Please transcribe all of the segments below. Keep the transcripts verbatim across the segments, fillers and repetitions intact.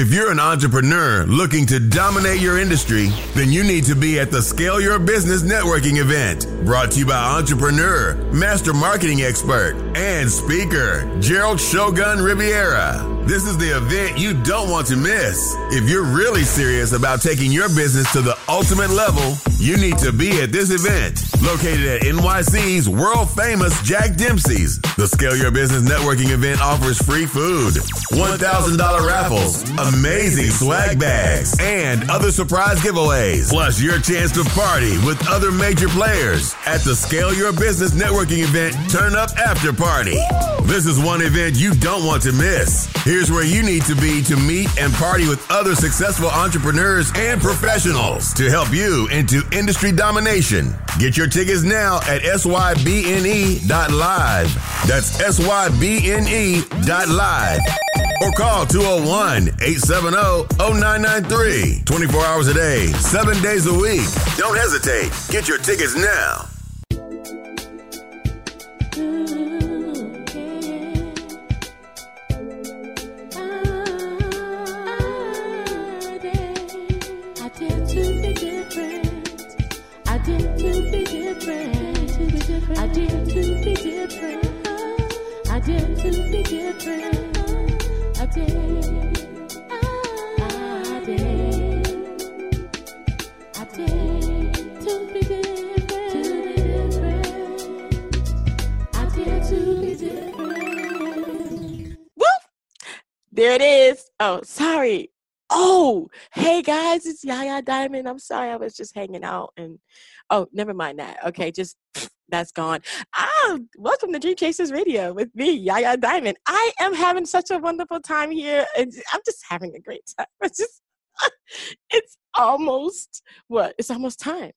If you're an entrepreneur looking to dominate your industry, then you need to be at the Scale Your Business Networking Event, brought to you by entrepreneur, master marketing expert, and speaker, Gerald Shogun Jervera. This is the event you don't want to miss. If you're really serious about taking your business to the ultimate level, you need to be at this event. Located at N Y C's world-famous Jack Dempsey's, the Scale Your Business Networking Event offers free food, one thousand dollars raffles, amazing swag bags, and other surprise giveaways, plus your chance to party with other major players at the Scale Your Business Networking Event Turn Up After Party. This is one event you don't want to miss. Here's where you need to be to meet and party with other successful entrepreneurs and professionals to help you into industry domination. Get your tickets now at S Y B N E dot live. That's S Y B N E dot live. Or call two oh one, eight seven zero, zero nine nine three. twenty-four hours a day, seven days a week. Don't hesitate. Get your tickets now. There it is. Oh, sorry. Oh, hey guys, it's Yaya Diamond. I'm sorry, I was just hanging out and oh, never mind that. Okay, just that's gone. Ah, welcome to Dream Chasers Radio with me, Yaya Diamond. I am having such a wonderful time here. And I'm just having a great time. It's just, it's almost what? It's almost time.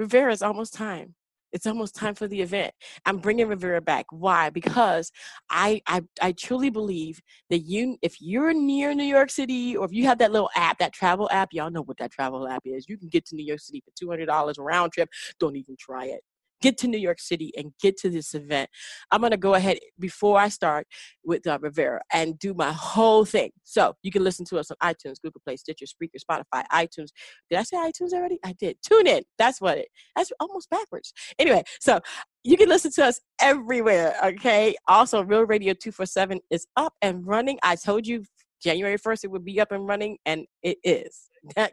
Jervera's almost time. It's almost time for the event. I'm bringing Jervera back. Why? Because I, I I truly believe that you, if you're near New York City or if you have that little app, that travel app, y'all know what that travel app is. You can get to New York City for two hundred dollars a round trip. Don't even try it. Get to New York City and get to this event. I'm going to go ahead before I start with uh, Jervera and do my whole thing. So you can listen to us on iTunes, Google Play, Stitcher, Spreaker, Spotify, iTunes. Did I say iTunes already? I did. Tune in. That's what it, that's almost backwards. Anyway, so you can listen to us everywhere. Okay. Also, Real Radio two forty-seven is up and running. I told you January first, it would be up and running, and it is.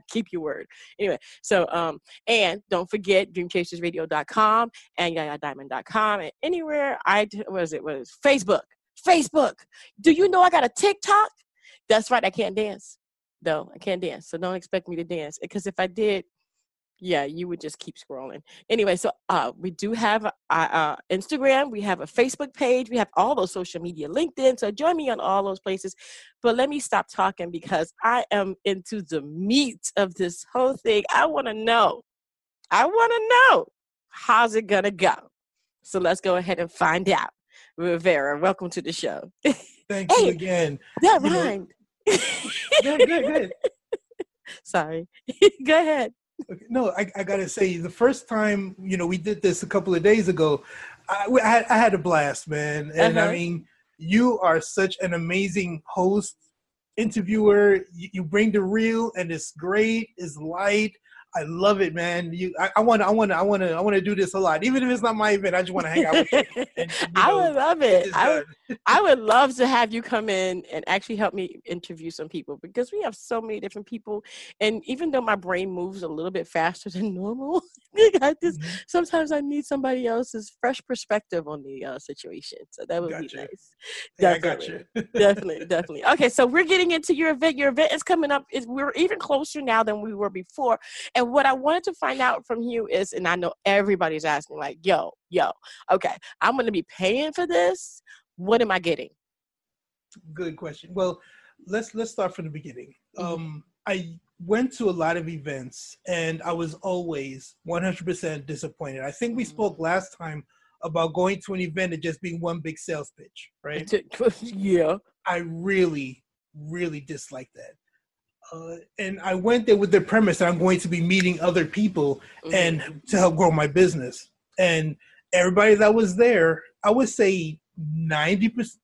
Keep your word. Anyway, so, um, and don't forget dream chasers radio dot com and yaya diamond dot com and anywhere I, what is it, what is Facebook, Facebook. Do you know I got a TikTok? That's right. I can't dance though. I can't dance. So don't expect me to dance because if I did, yeah, you would just keep scrolling. Anyway, so uh, we do have uh, uh, Instagram. We have a Facebook page. We have all those social media, LinkedIn. So join me on all those places. But let me stop talking because I am into the meat of this whole thing. I want to know. I want to know. How's it going to go? So let's go ahead and find out. Jervera, welcome to the show. Thank hey, you again. That you rhymed. Know, no, good, good. Sorry. Go ahead. Okay, no, I, I gotta say, the first time, you know, we did this a couple of days ago, I, I, I had a blast, man. And uh-huh. I mean, you are such an amazing host, interviewer. You, you bring the real, and it's great. It's light. I love it, man. You, I want, I want, I want to, I want to do this a lot, even if it's not my event. I just want to hang out with you. And, and, you I know, would love it. I would, I would love to have you come in and actually help me interview some people because we have so many different people. And even though my brain moves a little bit faster than normal, I just, mm-hmm. sometimes I need somebody else's fresh perspective on the uh, situation. So that would gotcha. be nice. Yeah, definitely, I got you. definitely, definitely. Okay, so we're getting into your event. Your event is coming up. We're even closer now than we were before. And And what I wanted to find out from you is, and I know everybody's asking like, yo, yo, okay, I'm going to be paying for this. What am I getting? Good question. Well, let's, let's start from the beginning. Mm-hmm. Um, I went to a lot of events and I was always one hundred percent disappointed. I think we mm-hmm. spoke last time about going to an event and just being one big sales pitch, right? Yeah. I really, really dislike that. Uh, and I went there with the premise that I'm going to be meeting other people mm-hmm. and to help grow my business. And everybody that was there, I would say ninety percent,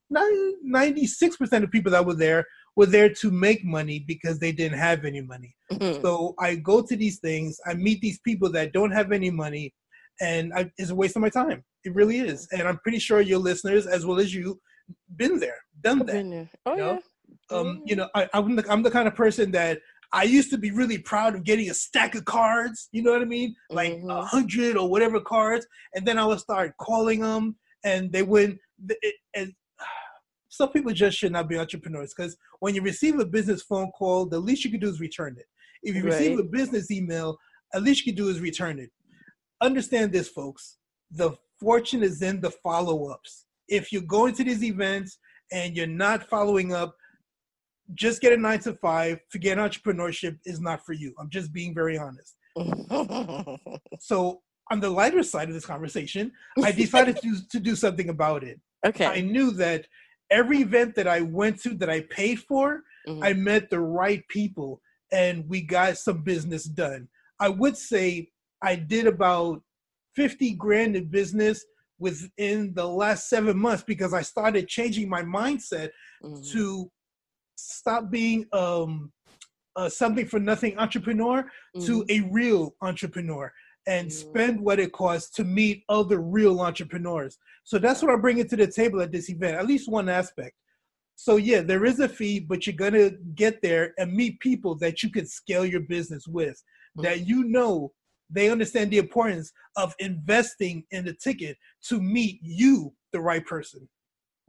ninety-six percent of people that were there were there to make money because they didn't have any money. Mm-hmm. So I go to these things, I meet these people that don't have any money, and I, it's a waste of my time. It really is. And I'm pretty sure your listeners, as well as you, been there, done that. Been there. Oh, you know? Yeah. Um, you know, I, I'm, the, I'm the kind of person that I used to be really proud of getting a stack of cards, you know what I mean? Like a mm-hmm. hundred or whatever cards. And then I would start calling them and they wouldn't. It, and some people just should not be entrepreneurs, because when you receive a business phone call, the least you can do is return it. If you right. receive a business email, at least you can do is return it. Understand this, folks. The fortune is in the follow-ups. If you're going to these events and you're not following up, just get a nine to five. Forget entrepreneurship is not for you. I'm just being very honest. So on the lighter side of this conversation, I decided to, to do something about it. Okay. I knew that every event that I went to that I paid for, mm-hmm. I met the right people and we got some business done. I would say I did about fifty grand in business within the last seven months because I started changing my mindset mm-hmm. to stop being um, a something for nothing entrepreneur mm-hmm. to a real entrepreneur and mm-hmm. spend what it costs to meet other real entrepreneurs. So that's what I bring it to the table at this event, at least one aspect. So yeah, there is a fee, but you're gonna get there and meet people that you can scale your business with, mm-hmm. that you know they understand the importance of investing in the ticket to meet you, the right person.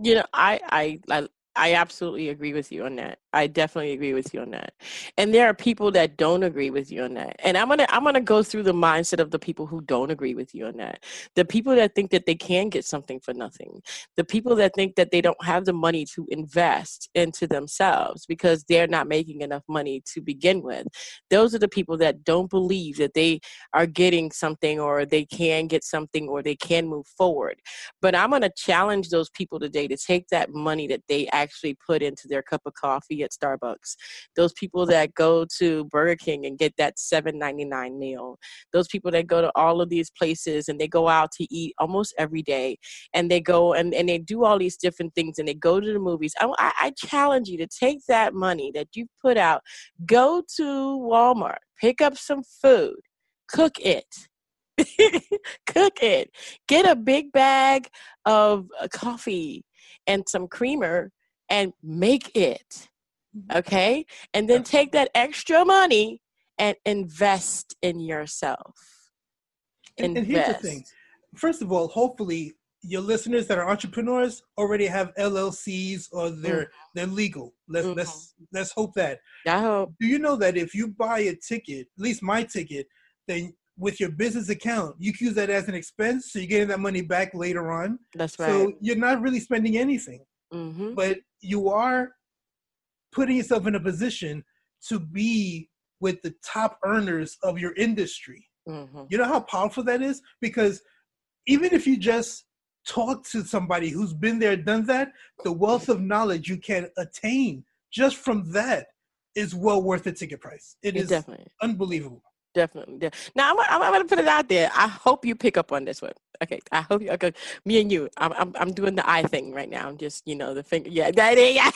You know, I I I, I absolutely agree with you on that. I definitely agree with you on that. And there are people that don't agree with you on that. And I'm gonna I'm gonna go through the mindset of the people who don't agree with you on that. The people that think that they can get something for nothing. The people that think that they don't have the money to invest into themselves because they're not making enough money to begin with. Those are the people that don't believe that they are getting something or they can get something or they can move forward. But I'm gonna challenge those people today to take that money that they actually put into their cup of coffee at Starbucks, those people that go to Burger King and get that seven ninety-nine meal, those people that go to all of these places and they go out to eat almost every day and they go and, and they do all these different things and they go to the movies. I, I challenge you to take that money that you put out, go to Walmart, pick up some food, cook it. Cook it. Get a big bag of coffee and some creamer and make it. Okay? And then take that extra money and invest in yourself. And, and here's the thing. First of all, hopefully your listeners that are entrepreneurs already have L L Cs or they're mm. they're legal. Let's mm-hmm. let's let's hope that. I hope. Do you know that if you buy a ticket, at least my ticket, then with your business account, you can use that as an expense, so you're getting that money back later on. That's right. So you're not really spending anything. Mm-hmm. But you are putting yourself in a position to be with the top earners of your industry. Mm-hmm. You know how powerful that is? Because even if you just talk to somebody who's been there, done that, the wealth of knowledge you can attain just from that is well worth the ticket price. It, it is definitely. Unbelievable. Definitely. Now, I'm, I'm, I'm going to put it out there. I hope you pick up on this one. Okay. I hope you, okay. Me and you, I'm, I'm, I'm doing the eye thing right now. I'm just, you know, the finger. Yeah. That, yeah.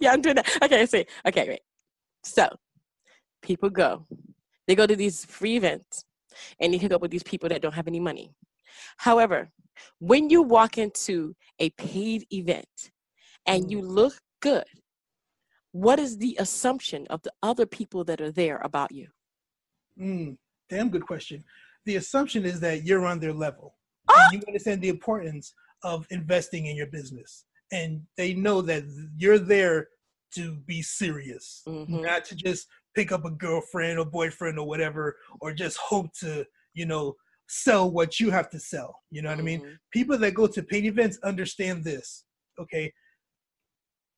yeah. I'm doing that. Okay. See. Okay. Wait. So people go, they go to these free events and you hook up with these people that don't have any money. However, when you walk into a paid event and you look good, what is the assumption of the other people that are there about you? Mm, damn good question. The assumption is that you're on their level. Oh! And you understand the importance of investing in your business. And they know that you're there to be serious, mm-hmm. not to just pick up a girlfriend or boyfriend or whatever, or just hope to, you know, sell what you have to sell. You know what mm-hmm. I mean? People that go to paid events understand this, okay?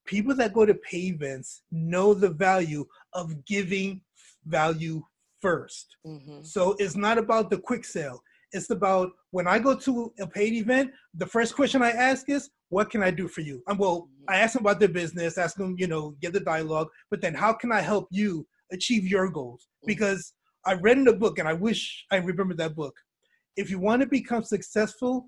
People that go to paid events know the value of giving value first. Mm-hmm. So it's not about the quick sale. It's about when I go to a paid event, the first question I ask is, what can I do for you? And well, I ask them about their business, ask them, you know, get the dialogue, but then how can I help you achieve your goals? Because I read in a book and I wish I remembered that book. If you want to become successful,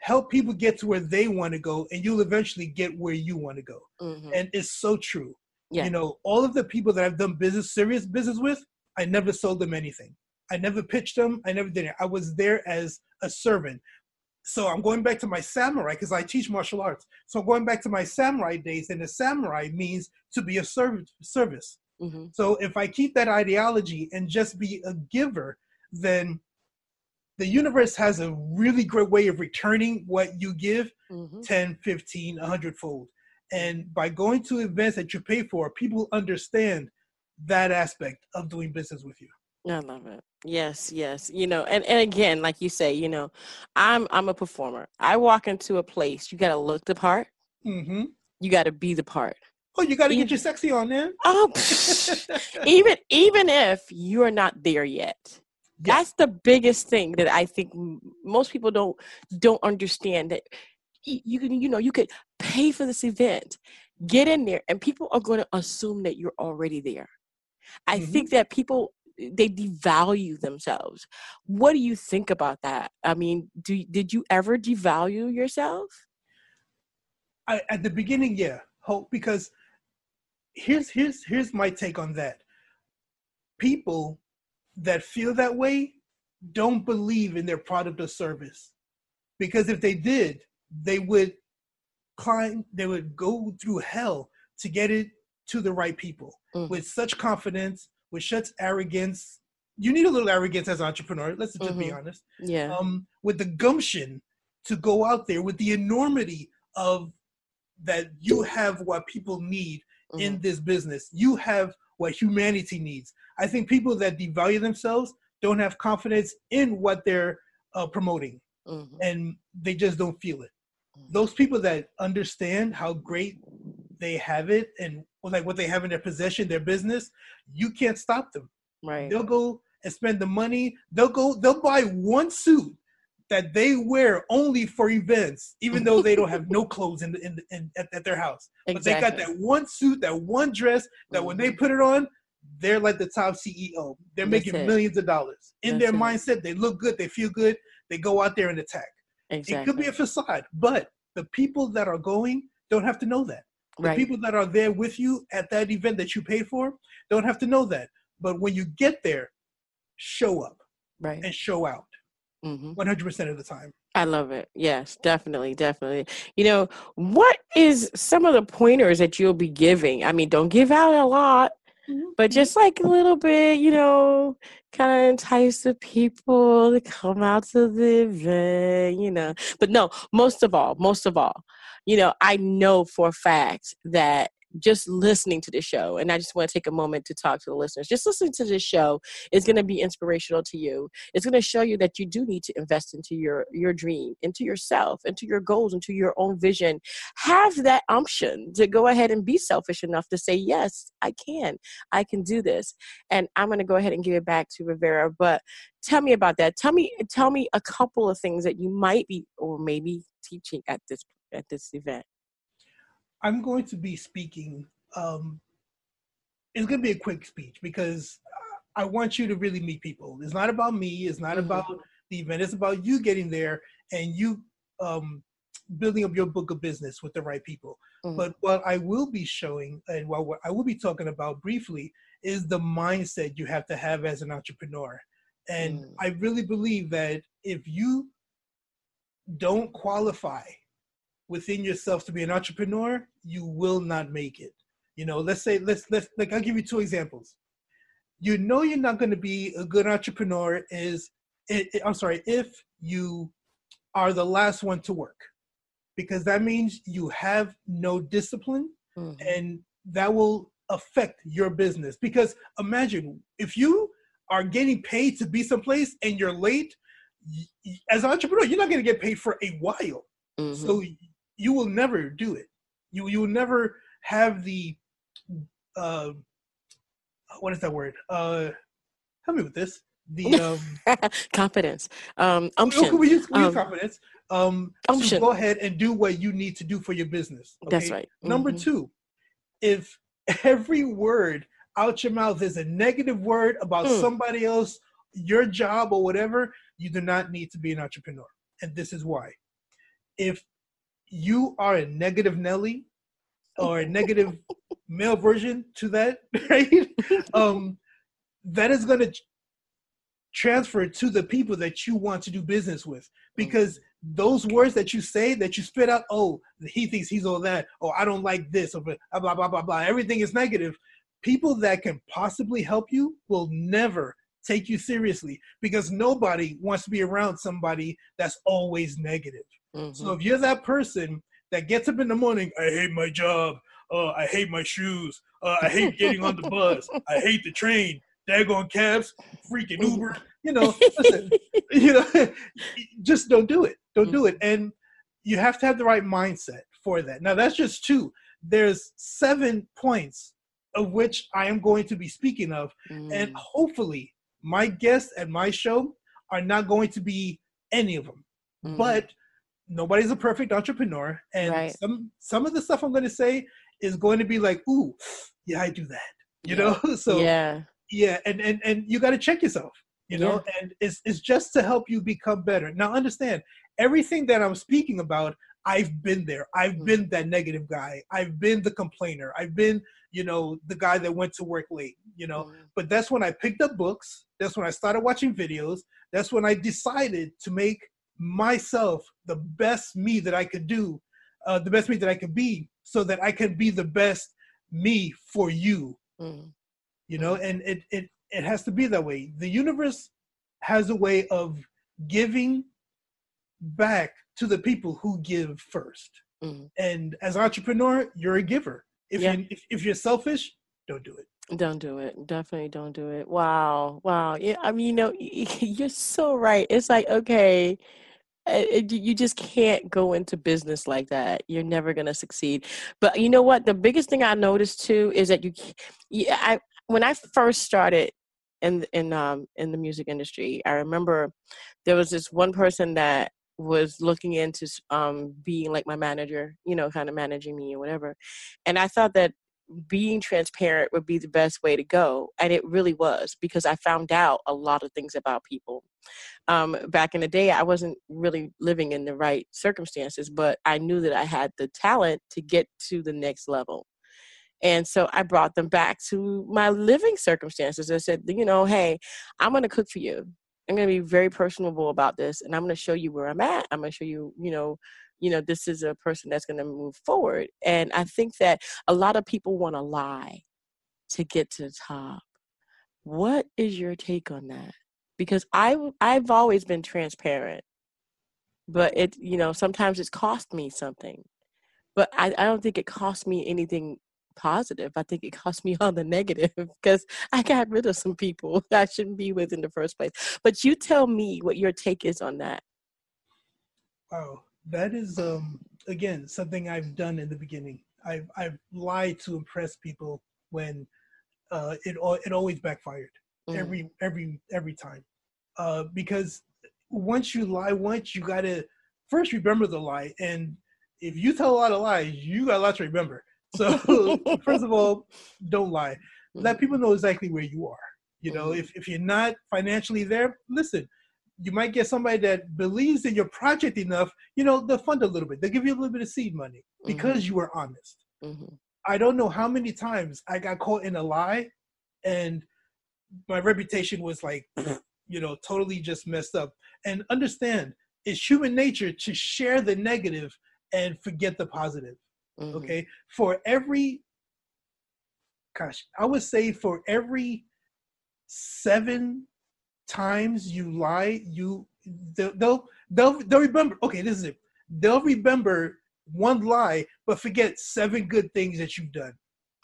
help people get to where they want to go, and you'll eventually get where you want to go. Mm-hmm. And it's so true. Yeah. You know, all of the people that I've done business, serious business with, I never sold them anything. I never pitched them. I never did it. I was there as a servant. So I'm going back to my samurai, because I teach martial arts. So I'm going back to my samurai days, and the samurai means to be a serv- service. Mm-hmm. So if I keep that ideology and just be a giver, then the universe has a really great way of returning what you give, mm-hmm. ten, fifteen, one hundred fold. And by going to events that you pay for, people understand that aspect of doing business with you. I love it. Yes, yes. You know, and, and again, like you say, you know, I'm I'm a performer. I walk into a place, you got to look the part. Mm-hmm. You got to be the part. Oh, you got to get your sexy on, man. Oh, even even if you are not there yet. Yes. That's the biggest thing that I think most people don't don't understand, that you can, you know, you could pay for this event, get in there, and people are going to assume that you're already there. I mm-hmm. think that people, they devalue themselves. What do you think about that? I mean, do, did you ever devalue yourself? I, at the beginning, yeah. Hope, because here's, here's, here's my take on that. People that feel that way don't believe in their product or service, because if they did, they would climb, they would go through hell to get it to the right people mm. with such confidence, with such arrogance. You need a little arrogance as an entrepreneur, let's just mm-hmm. be honest. Yeah. Um, with the gumption to go out there, with the enormity of that you have what people need mm-hmm. in this business. You have what humanity needs. I think people that devalue themselves don't have confidence in what they're uh, promoting, mm-hmm. and they just don't feel it. Mm-hmm. Those people that understand how great they have it, and like what they have in their possession, their business, you can't stop them. Right. They'll go and spend the money. They'll go, they'll buy one suit that they wear only for events, even though they don't have no clothes in, in, in at, at their house. Exactly. But they got that one suit, that one dress, that mm-hmm. when they put it on, they're like the top C E O. They're That's making it. millions of dollars. In That's their it. mindset, they look good, they feel good, they go out there and attack. Exactly. It could be a facade, but the people that are going don't have to know that. The right. people that are there with you at that event that you paid for don't have to know that. But when you get there, show up right. and show out. Mm-hmm. one hundred percent of the time. I love it. Yes, definitely, definitely. You know, what is some of the pointers that you'll be giving? I mean, don't give out a lot, mm-hmm. but just like a little bit, you know, kind of entice the people to come out to the event, you know. But no, most of all, most of all, you know, I know for a fact that just listening to the show, and I just want to take a moment to talk to the listeners. Just listening to this show is going to be inspirational to you. It's going to show you that you do need to invest into your, your dream, into yourself, into your goals, into your own vision. Have that option to go ahead and be selfish enough to say, yes, I can. I can do this. And I'm going to go ahead and give it back to Jervera. But tell me about that. Tell me, tell me a couple of things that you might be or maybe teaching at this at this event. I'm going to be speaking, um, it's going to be a quick speech because I want you to really meet people. It's not about me. It's not mm-hmm. about the event. It's about you getting there and you um, building up your book of business with the right people. Mm-hmm. But what I will be showing and what I will be talking about briefly is the mindset you have to have as an entrepreneur. And mm-hmm. I really believe that if you don't qualify within yourself to be an entrepreneur, you will not make it. You know, let's say, let's, let's, like, I'll give you two examples. You know, you're not going to be a good entrepreneur is, it, it, I'm sorry, if you are the last one to work, because that means you have no discipline mm-hmm. and that will affect your business. Because imagine if you are getting paid to be someplace and you're late, as an entrepreneur, you're not going to get paid for a while. Mm-hmm. So you will never do it. You you will never have the, uh, what is that word? Uh, help me with this. The um, confidence. Um, umption. We use, we use um, confidence. Um, umption. So go ahead and do what you need to do for your business. Okay? That's right. Mm-hmm. Number two, if every word out your mouth is a negative word about mm. somebody else, your job or whatever, you do not need to be an entrepreneur. And this is why. if you are a negative Nelly or a negative male version to that, right? Um, that is going to transfer to the people that you want to do business with, because those words that you say, that you spit out, oh, he thinks he's all that, oh, I don't like this, or blah, blah, blah, blah, blah, everything is negative. People that can possibly help you will never take you seriously, because nobody wants to be around somebody that's always negative. Mm-hmm. So if you're that person that gets up in the morning, I hate my job, uh, I hate my shoes, uh, I hate getting on the bus, I hate the train, daggone cabs, freaking Uber, you know, listen, you know, just don't do it. Don't mm-hmm. do it. And you have to have the right mindset for that. Now, that's just two. There's seven points of which I am going to be speaking of, mm. and hopefully my guests at my show are not going to be any of them, mm. but nobody's a perfect entrepreneur. And right. some, some of the stuff I'm going to say is going to be like, ooh, yeah, I do that, you yeah. know? So yeah, yeah. And, and, and you got to check yourself, you know, yeah. and it's, it's just to help you become better. Now understand, everything that I'm speaking about, I've been there. I've mm. been that negative guy. I've been the complainer. I've been, you know, the guy that went to work late, you know, mm. but that's when I picked up books. That's when I started watching videos. That's when I decided to make myself the best me that I could do, uh, the best me that I could be, so that I can be the best me for you, mm. you know, mm. and it, it, it has to be that way. The universe has a way of giving back to the people who give first. Mm. And as an entrepreneur, you're a giver. If, yeah. you, if if you're selfish, don't do it. Don't do it. Definitely don't do it. Wow. Wow. Yeah, I mean, you know, you're so right. It's like, okay, it, you just can't go into business like that. You're never going to succeed. But you know what? The biggest thing I noticed too is that you, yeah, I, when I first started in, in, um, in the music industry, I remember there was this one person that was looking into um, being like my manager, you know, kind of managing me or whatever. And I thought that being transparent would be the best way to go. And it really was, because I found out a lot of things about people. Um, back in the day, I wasn't really living in the right circumstances, but I knew that I had the talent to get to the next level. And so I brought them back to my living circumstances. I said, you know, hey, I'm going to cook for you. I'm going to be very personable about this, and I'm going to show you where I'm at. I'm going to show you, you know, you know, this is a person that's going to move forward. And I think that a lot of people want to lie to get to the top. What is your take on that? Because I, I've always been transparent, but it, you know, sometimes it's cost me something, but I, I don't think it cost me anything positive. I think it cost me all the negative, because I got rid of some people that I shouldn't be with in the first place. But you tell me what your take is on that. Wow. That is, um, again, something I've done in the beginning. I've, I've lied to impress people when uh, it, it always backfired mm. every, every, every time. Uh, because once you lie once, you got to first remember the lie. And if you tell a lot of lies, you got a lot to remember. So first of all, don't lie. Let people know exactly where you are. You know, if, if you're not financially there, listen, you might get somebody that believes in your project enough, you know, they'll fund a little bit. They'll give you a little bit of seed money because mm-hmm. you were honest. Mm-hmm. I don't know how many times I got caught in a lie and my reputation was like, you know, totally just messed up. And understand, it's human nature to share the negative and forget the positive. Mm-hmm. Okay, for every, gosh, I would say for every seven times you lie, you they'll they'll they'll, they'll remember. Okay, this is it. They'll remember one lie, but forget seven good things that you've done.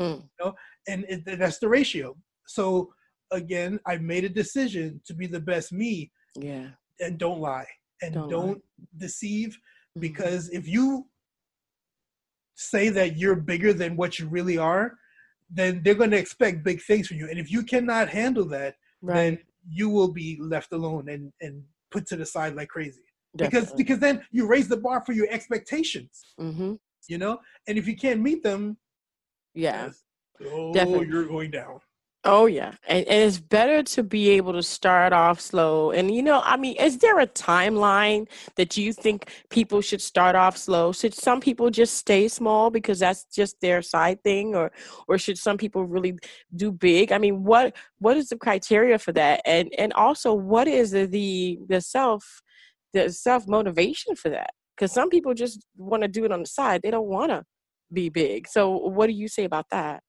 Mm. You know, and it, that's the ratio. So again, I made a decision to be the best me. Yeah, and don't lie and don't, don't lie. deceive, because mm-hmm. if you say that you're bigger than what you really are, then they're going to expect big things from you. And if you cannot handle that, right. then you will be left alone and, and put to the side like crazy. Definitely. Because because then you raise the bar for your expectations, mm-hmm. you know? And if you can't meet them, yeah, oh, definitely. You're going down. Oh, yeah. And, and it's better to be able to start off slow. And, you know, I mean, is there a timeline that you think people should start off slow? Should some people just stay small because that's just their side thing? Or or should some people really do big? I mean, what what is the criteria for that? And and also, what is the the, the self the self-motivation for that? Because some people just want to do it on the side. They don't want to be big. So what do you say about that?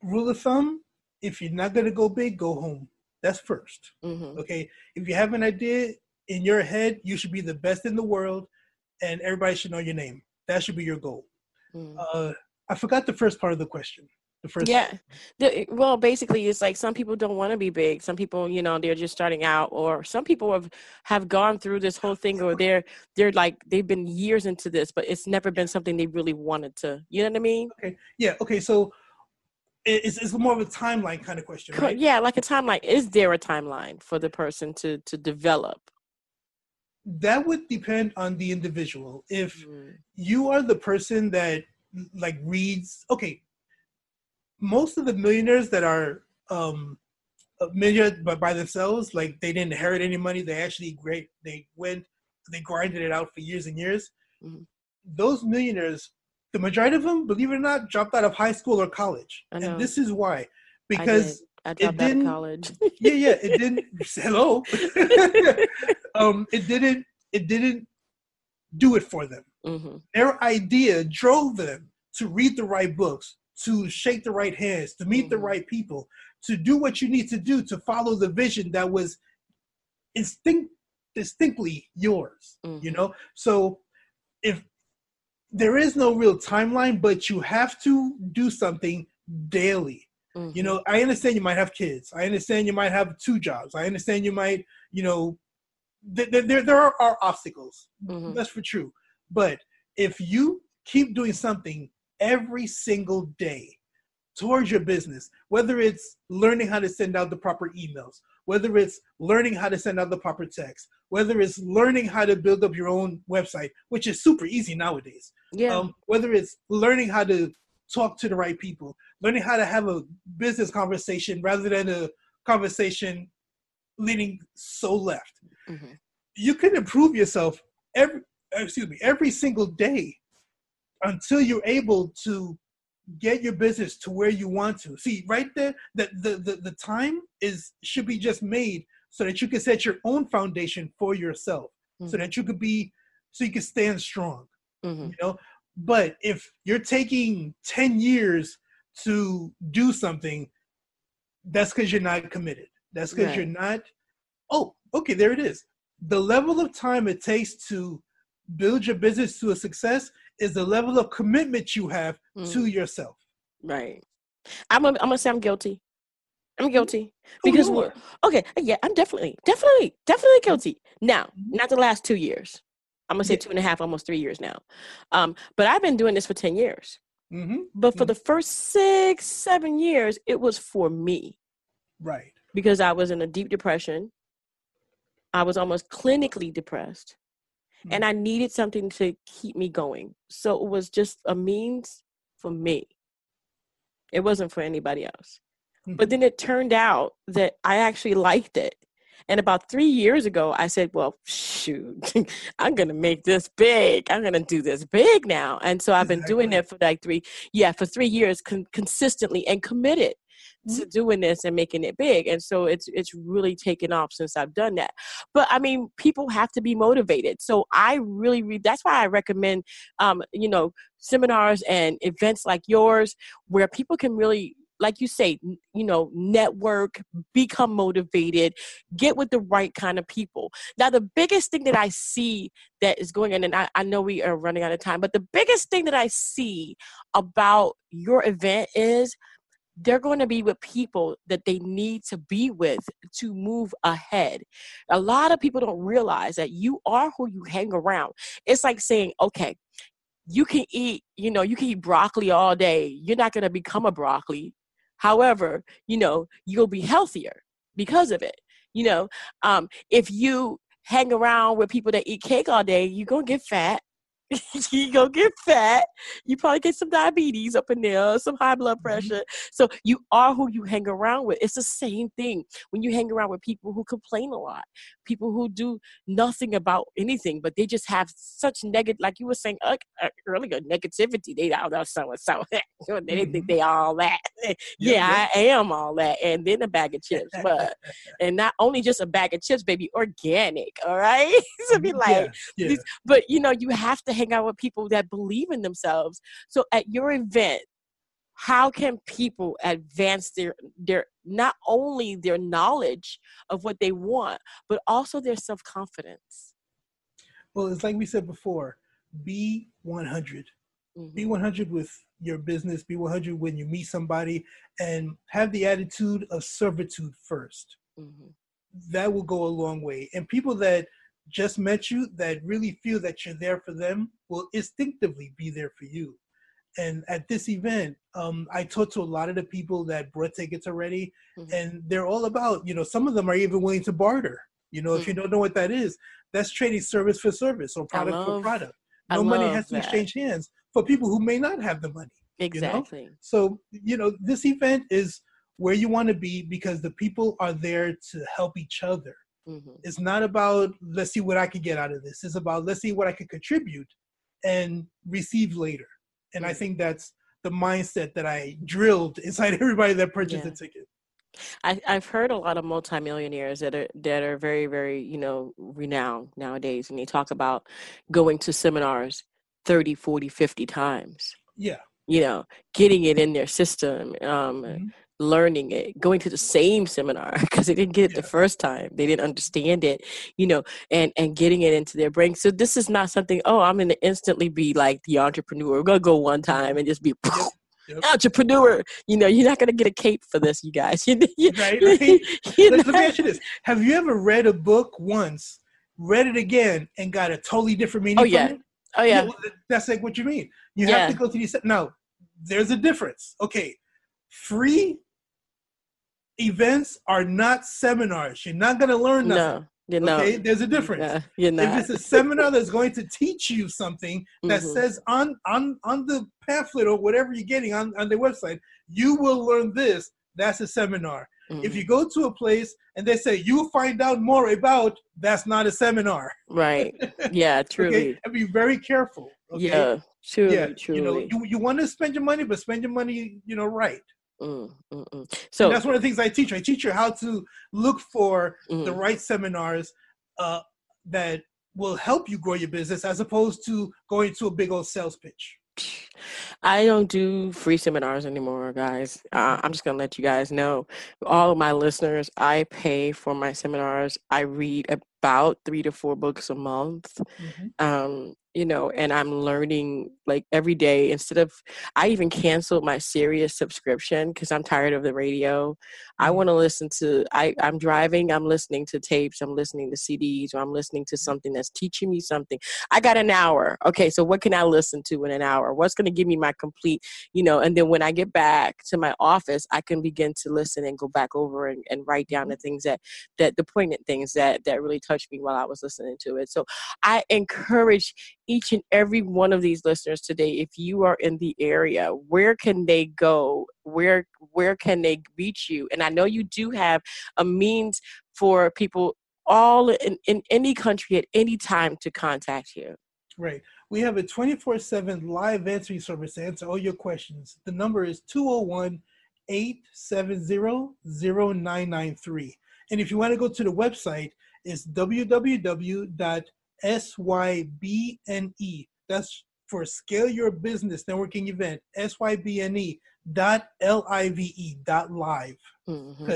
Rule of thumb, if you're not going to go big, go home. That's first. Mm-hmm. Okay. If you have an idea in your head, you should be the best in the world and everybody should know your name. That should be your goal. Mm. Uh, I forgot the first part of the question. The first yeah. The, well, basically, it's like some people don't want to be big. Some people, you know, they're just starting out, or some people have, have gone through this whole thing, or they're they're like they've been years into this, but it's never been something they really wanted to. You know what I mean? Okay. Yeah. Okay. So. It's, it's more of a timeline kind of question, right? Yeah, like a timeline. Is there a timeline for the person to, to develop? That would depend on the individual. If mm. you are the person that, like, reads... Okay, most of the millionaires that are um, millionaires by, by themselves, like, they didn't inherit any money. They actually great. They went, they grinded it out for years and years. Mm. Those millionaires... The majority of them, believe it or not, dropped out of high school or college. And this is why. Because I, did. I dropped it didn't, out of college. yeah, yeah. It didn't hello. um, it didn't it didn't do it for them. Mm-hmm. Their idea drove them to read the right books, to shake the right hands, to meet mm-hmm. the right people, to do what you need to do to follow the vision that was instinct distinctly yours. Mm-hmm. You know? So if there is no real timeline, but you have to do something daily. Mm-hmm. You know, I understand you might have kids. I understand you might have two jobs. I understand you might, you know, th- th- there there are, are obstacles. Mm-hmm. That's for true. But if you keep doing something every single day towards your business, whether it's learning how to send out the proper emails, whether it's learning how to send out the proper text, whether it's learning how to build up your own website, which is super easy nowadays, yeah. um, whether it's learning how to talk to the right people, learning how to have a business conversation rather than a conversation leaning so left. Mm-hmm. You can improve yourself every, excuse me, every single day until you're able to get your business to where you want to. See, right there, that the, the, the time is should be just made so that you can set your own foundation for yourself, mm-hmm. so that you could be, so you can stand strong, mm-hmm. you know? But if you're taking ten years to do something, that's because you're not committed. That's because right. you're not, oh, okay, there it is. The level of time it takes to build your business to a success is the level of commitment you have mm-hmm. to yourself. Right. I'm gonna, I'm gonna say I'm guilty. I'm guilty because, we're, okay, yeah, I'm definitely, definitely, definitely guilty. Now, not the last two years. I'm going to say two and a half, almost three years now. Um, but I've been doing this for ten years. Mm-hmm. But for mm-hmm. the first six, seven years, it was for me. Right. Because I was in a deep depression. I was almost clinically depressed. Mm-hmm. And I needed something to keep me going. So it was just a means for me. It wasn't for anybody else. But then it turned out that I actually liked it. And about three years ago, I said, well, shoot, I'm going to make this big. I'm going to do this big now. And so I've been exactly. doing it for like three, yeah, for three years con- consistently and committed mm-hmm. to doing this and making it big. And so it's it's really taken off since I've done that. But I mean, people have to be motivated. So I really, re- that's why I recommend, um, you know, seminars and events like yours where people can really, like you say, you know, network, become motivated, get with the right kind of people. Now, the biggest thing that I see that is going on, and I, I know we are running out of time, but the biggest thing that I see about your event is they're going to be with people that they need to be with to move ahead. A lot of people don't realize that you are who you hang around. It's like saying, okay, you can eat, you know, you can eat broccoli all day. You're not going to become a broccoli. However, you know, you'll be healthier because of it. You know, um, if you hang around with people that eat cake all day, you're going to get fat. you go get fat. You probably get some diabetes up in there, some high blood pressure. Mm-hmm. So you are who you hang around with. It's the same thing when you hang around with people who complain a lot, people who do nothing about anything, but they just have such negative, like you were saying uh, earlier, negativity. They all know so and so. They think they all that. yeah, yeah, I am all that, and then a bag of chips, but and not only just a bag of chips, baby, organic. All right, so be like, yeah, yeah. But you know, you have to hang out with people that believe in themselves. So at your event, how can people advance their their not only their knowledge of what they want, but also their self-confidence? Well, it's like we said before, be one hundred. Mm-hmm. Be one hundred with your business, be one hundred when you meet somebody, and have the attitude of servitude first. Mm-hmm. That will go a long way. And people that just met you, that really feel that you're there for them, will instinctively be there for you. And at this event, um, I talked to a lot of the people that brought tickets already, mm-hmm. and they're all about, you know, some of them are even willing to barter. You know, mm-hmm. if you don't know what that is, that's trading service for service or product love, for product. No money has to that. exchange hands for people who may not have the money. Exactly. You know? So, you know, this event is where you want to be because the people are there to help each other. Mm-hmm. It's not about, let's see what I can get out of this. It's about, let's see what I can contribute and receive later. And mm-hmm. I think that's the mindset that I drilled inside everybody that purchased yeah. a ticket. I, I've heard a lot of multimillionaires that are that are very, very, you know, renowned nowadays. And they talk about going to seminars thirty, forty, fifty times. Yeah. You know, getting it in their system. Um mm-hmm. learning it, going to the same seminar because they didn't get it yeah. the first time. They didn't understand it, you know, and, and getting it into their brain. So this is not something, oh, I'm going to instantly be like the entrepreneur. We're going to go one time and just be yep. Yep. entrepreneur. You know, you're not going to get a cape for this, you guys. you, you, right? Right. Let, not, let me ask you this. Have you ever read a book once, read it again, and got a totally different meaning oh, from yeah. it? Oh, yeah. You know, that's like what you mean. You yeah. have to go to these. Now, there's a difference. Okay. Free events are not seminars. You're not going to learn nothing. No, you're okay? Not. There's a difference. You're not. If it's a seminar that's going to teach you something that mm-hmm. says on, on, on the pamphlet or whatever you're getting on, on their website, you will learn this. That's a seminar. Mm-hmm. If you go to a place and they say, you'll find out more about, that's not a seminar. Right. Yeah, truly. Okay? And be very careful. Okay? Yeah, truly, yeah, truly. You know, you, you want to spend your money, but spend your money, you know, right. Mm, mm, mm. So and that's one of the things I teach. I teach you how to look for mm. the right seminars uh, that will help you grow your business as opposed to going to a big old sales pitch. I don't do free seminars anymore, guys. Uh, I'm just going to let you guys know. All of my listeners, I pay for my seminars. I read about three to four books a month. Mm-hmm. Um You know, and I'm learning like every day. Instead of, I even canceled my Sirius subscription because I'm tired of the radio. I want to listen to, I, I'm driving, I'm listening to tapes, I'm listening to C Ds, or I'm listening to something that's teaching me something. I got an hour. Okay, so what can I listen to in an hour? What's going to give me my complete, you know, and then when I get back to my office, I can begin to listen and go back over and, and write down the things that, that the poignant things that, that really touched me while I was listening to it. So I encourage each and every one of these listeners today, if you are in the area, where can they go? Where where can they reach you? And I know you do have a means for people all in, in any country at any time to contact you. Right. We have a twenty-four seven live answering service to answer all your questions. The number is two oh one, eight seven zero, zero nine nine three. And if you want to go to the website, it's www. S Y B N E. That's for Scale Your Business Networking Event. S Y B N E dot L I V E dot live. Because mm-hmm.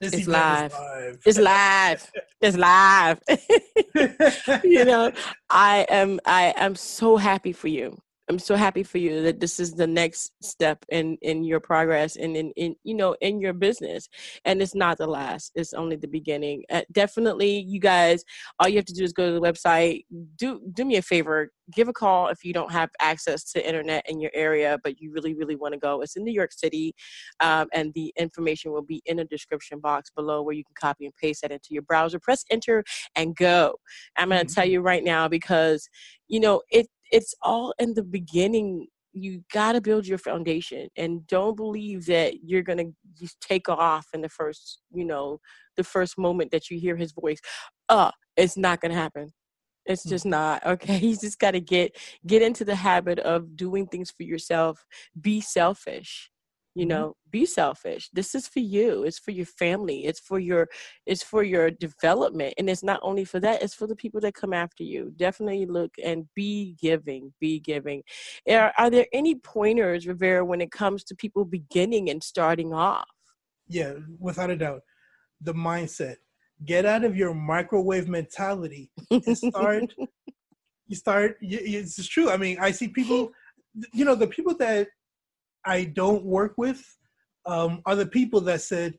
this it's event live. is live. It's live. It's live. You know, I am I am so happy for you. I'm so happy for you that this is the next step in, in your progress and in, in, you know, in your business. And it's not the last, it's only the beginning. Uh, definitely, you guys, all you have to do is go to the website. Do, do me a favor, give a call if you don't have access to internet in your area, but you really, really want to go. It's in New York City. Um, and the information will be in the description box below where you can copy and paste that into your browser, press enter and go. I'm going to mm-hmm. tell you right now, because, you know, it, it's all in the beginning. You got to build your foundation, and don't believe that you're going to just take off in the first, you know, the first moment that you hear his voice. Uh, it's not going to happen. It's just not. Okay. You just got to get, get into the habit of doing things for yourself. Be selfish, you know, mm-hmm. be selfish. This is for you. It's for your family. It's for your, it's for your development. And it's not only for that, it's for the people that come after you. Definitely look and be giving, be giving. Are, are there any pointers, Jervera, when it comes to people beginning and starting off? Yeah, without a doubt. The mindset. Get out of your microwave mentality and start, you start, it's true. I mean, I see people, you know, the people that I don't work with um, are the people that said,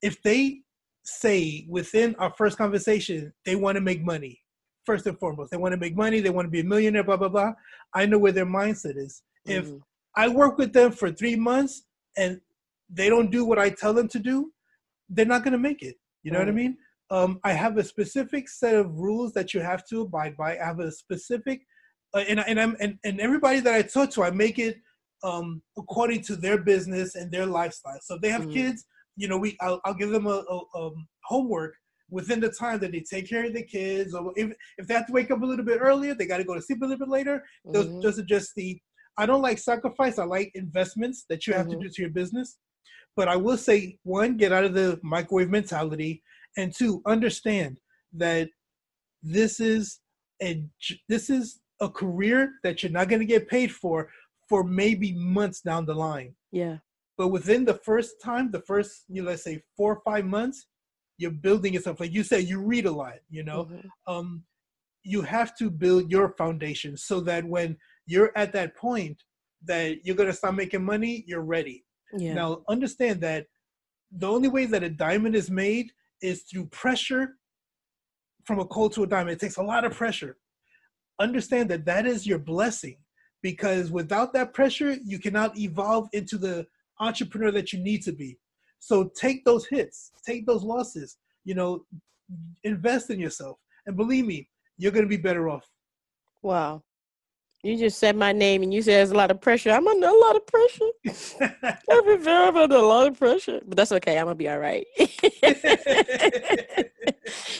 if they say within our first conversation, they want to make money, first and foremost, they want to make money, they want to be a millionaire, blah, blah, blah. I know where their mindset is. Mm. If I work with them for three months and they don't do what I tell them to do, they're not going to make it. You know mm. what I mean? Um, I have a specific set of rules that you have to abide by. I have a specific, uh, and and I'm and, and everybody that I talk to, I make it um, according to their business and their lifestyle. So if they have mm. kids, you know, we I'll, I'll give them a, a, a homework within the time that they take care of the kids. Or if if they have to wake up a little bit earlier, they got to go to sleep a little bit later. Those mm-hmm. those are just the. I don't like sacrifice. I like investments that you have mm-hmm. to do to your business. But I will say, one, get out of the microwave mentality. And two, understand that this is a this is a career that you're not going to get paid for for maybe months down the line. Yeah. But within the first time, the first, you know, let's say four or five months, you're building yourself. Like you said, you read a lot, you know. Mm-hmm. Um, you have to build your foundation so that when you're at that point that you're going to start making money, you're ready. Yeah. Now, understand that the only way that a diamond is made is through pressure from a coal to a diamond. It takes a lot of pressure. Understand that that is your blessing, because without that pressure, you cannot evolve into the entrepreneur that you need to be. So take those hits, take those losses, you know, invest in yourself. And believe me, you're going to be better off. Wow. You just said my name and you said there's a lot of pressure. I'm under a lot of pressure. I've been very under a lot of pressure, but that's okay. I'm going to be all right.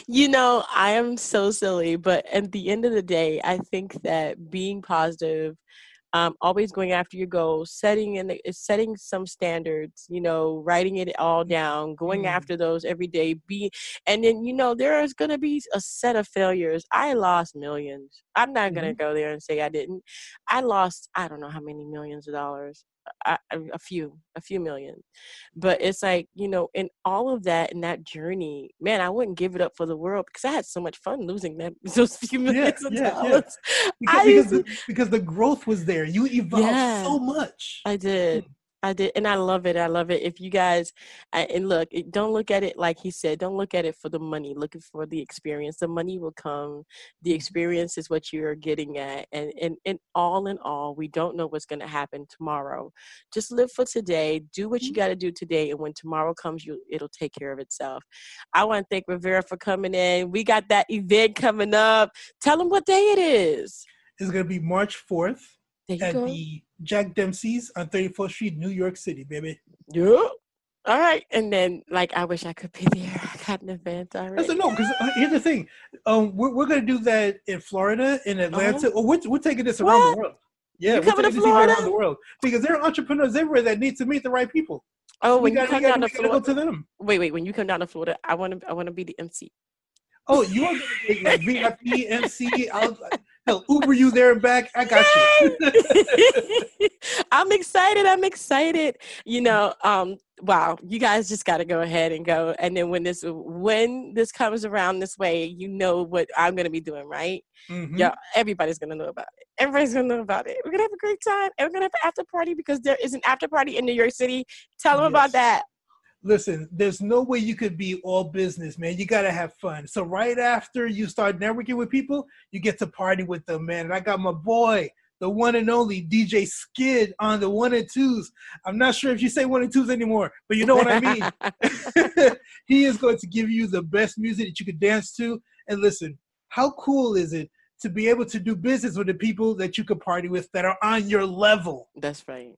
You know, I am so silly, but at the end of the day, I think that being positive, um, always going after your goals, setting in the, setting some standards, you know, writing it all down, going mm. after those every day. Be, and then, you know, there is going to be a set of failures. I lost millions. I'm not going to mm-hmm. go there and say I didn't. I lost, I don't know how many millions of dollars, I, a few, a few million. But it's like, you know, in all of that, in that journey, man, I wouldn't give it up for the world, because I had so much fun losing that, those few millions yeah, of yeah, dollars. Yeah. Because, I, because, the, because the growth was there. You evolved yeah, so much. I did. I did. And I love it. I love it. If you guys, I, and look, it, don't look at it like he said, don't look at it for the money, look for the experience. The money will come. The experience is what you're getting at. And, and, and all in all, we don't know what's going to happen tomorrow. Just live for today. Do what you got to do today. And when tomorrow comes, you, it'll take care of itself. I want to thank Jervera for coming in. We got that event coming up. Tell them what day it is. It's going to be March fourth. There you at go. The Jack Dempsey's on thirty-fourth street, New York City, baby. Yep. All right. And then, like, I wish I could be there. I got an event already. That's a no, because uh, here's the thing. Um, we're we're going to do that in Florida, in Atlanta. Uh-huh. Oh, we're, we're taking this around what? the world. Yeah, you we're taking this event around the world. Because there are entrepreneurs everywhere that need to meet the right people. Oh, when we you gotta, come we gotta, down to Florida. Go to them. Wait, wait. When you come down to Florida, I want to I want to be the M C. Oh, you are going to be like V I P, M C. I'll... I'll Uber you there and back. I got you. I'm excited. I'm excited. You know, um, wow, you guys just got to go ahead and go. And then when this when this comes around this way, you know what I'm going to be doing, right? Mm-hmm. Yeah, everybody's going to know about it. Everybody's going to know about it. We're going to have a great time. And we're going to have an after party, because there is an after party in New York City. Tell them yes. about that. Listen, there's no way you could be all business, man. You got to have fun. So right after you start networking with people, you get to party with them, man. And I got my boy, the one and only D J Skid on the one and twos. I'm not sure if you say one and twos anymore, but you know what I mean. He is going to give you the best music that you could dance to. And listen, how cool is it to be able to do business with the people that you could party with that are on your level. That's right.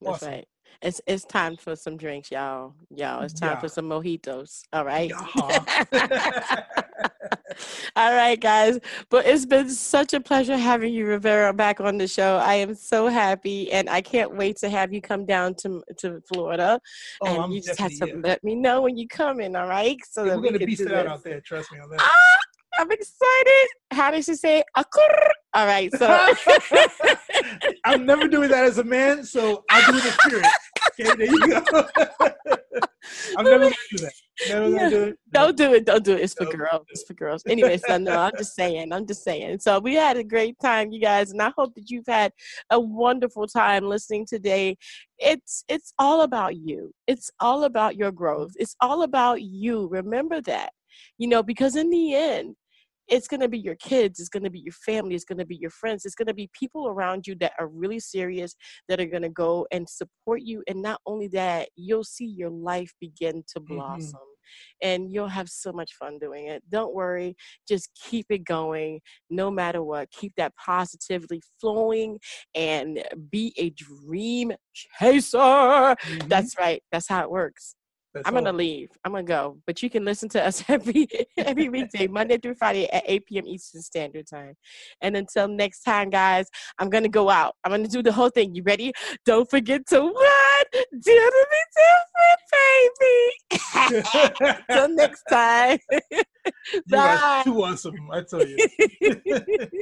That's awesome. Right. It's it's time for some drinks, y'all. Y'all, it's time yeah. for some mojitos. All right. Yeah. All right, guys. But it's been such a pleasure having you, Jervera, back on the show. I am so happy, and I can't wait to have you come down to to Florida. Oh, and I'm you just have to yeah. let me know when you come in. All right. So yeah, that we're gonna be set out out there. Trust me on that. Ah, I'm excited. How did she say? Akur. All right. So I'm never doing that as a man, so I'll do it as spirit. Okay, there you go. I'm never gonna do that. Never yeah. gonna do it. No. Don't do it. Don't do it. It's for don't girls. It's for girls. Anyway, so no, I'm just saying. I'm just saying. So we had a great time, you guys, and I hope that you've had a wonderful time listening today. It's it's all about you. It's all about your growth. It's all about you. Remember that. You know, because in the end, it's going to be your kids, it's going to be your family, it's going to be your friends, it's going to be people around you that are really serious, that are going to go and support you. And not only that, you'll see your life begin to blossom. Mm-hmm. And you'll have so much fun doing it. Don't worry. Just keep it going no matter what. Keep that positivity flowing and be a dream chaser. Mm-hmm. That's right. That's how it works. That's I'm going to leave. I'm going to go. But you can listen to us every every weekday, Monday through Friday at eight p.m. Eastern Standard Time. And until next time, guys, I'm going to go out. I'm going to do the whole thing. You ready? Don't forget to what? Do me different, baby. Until next time. You Bye. Are too awesome, I tell you.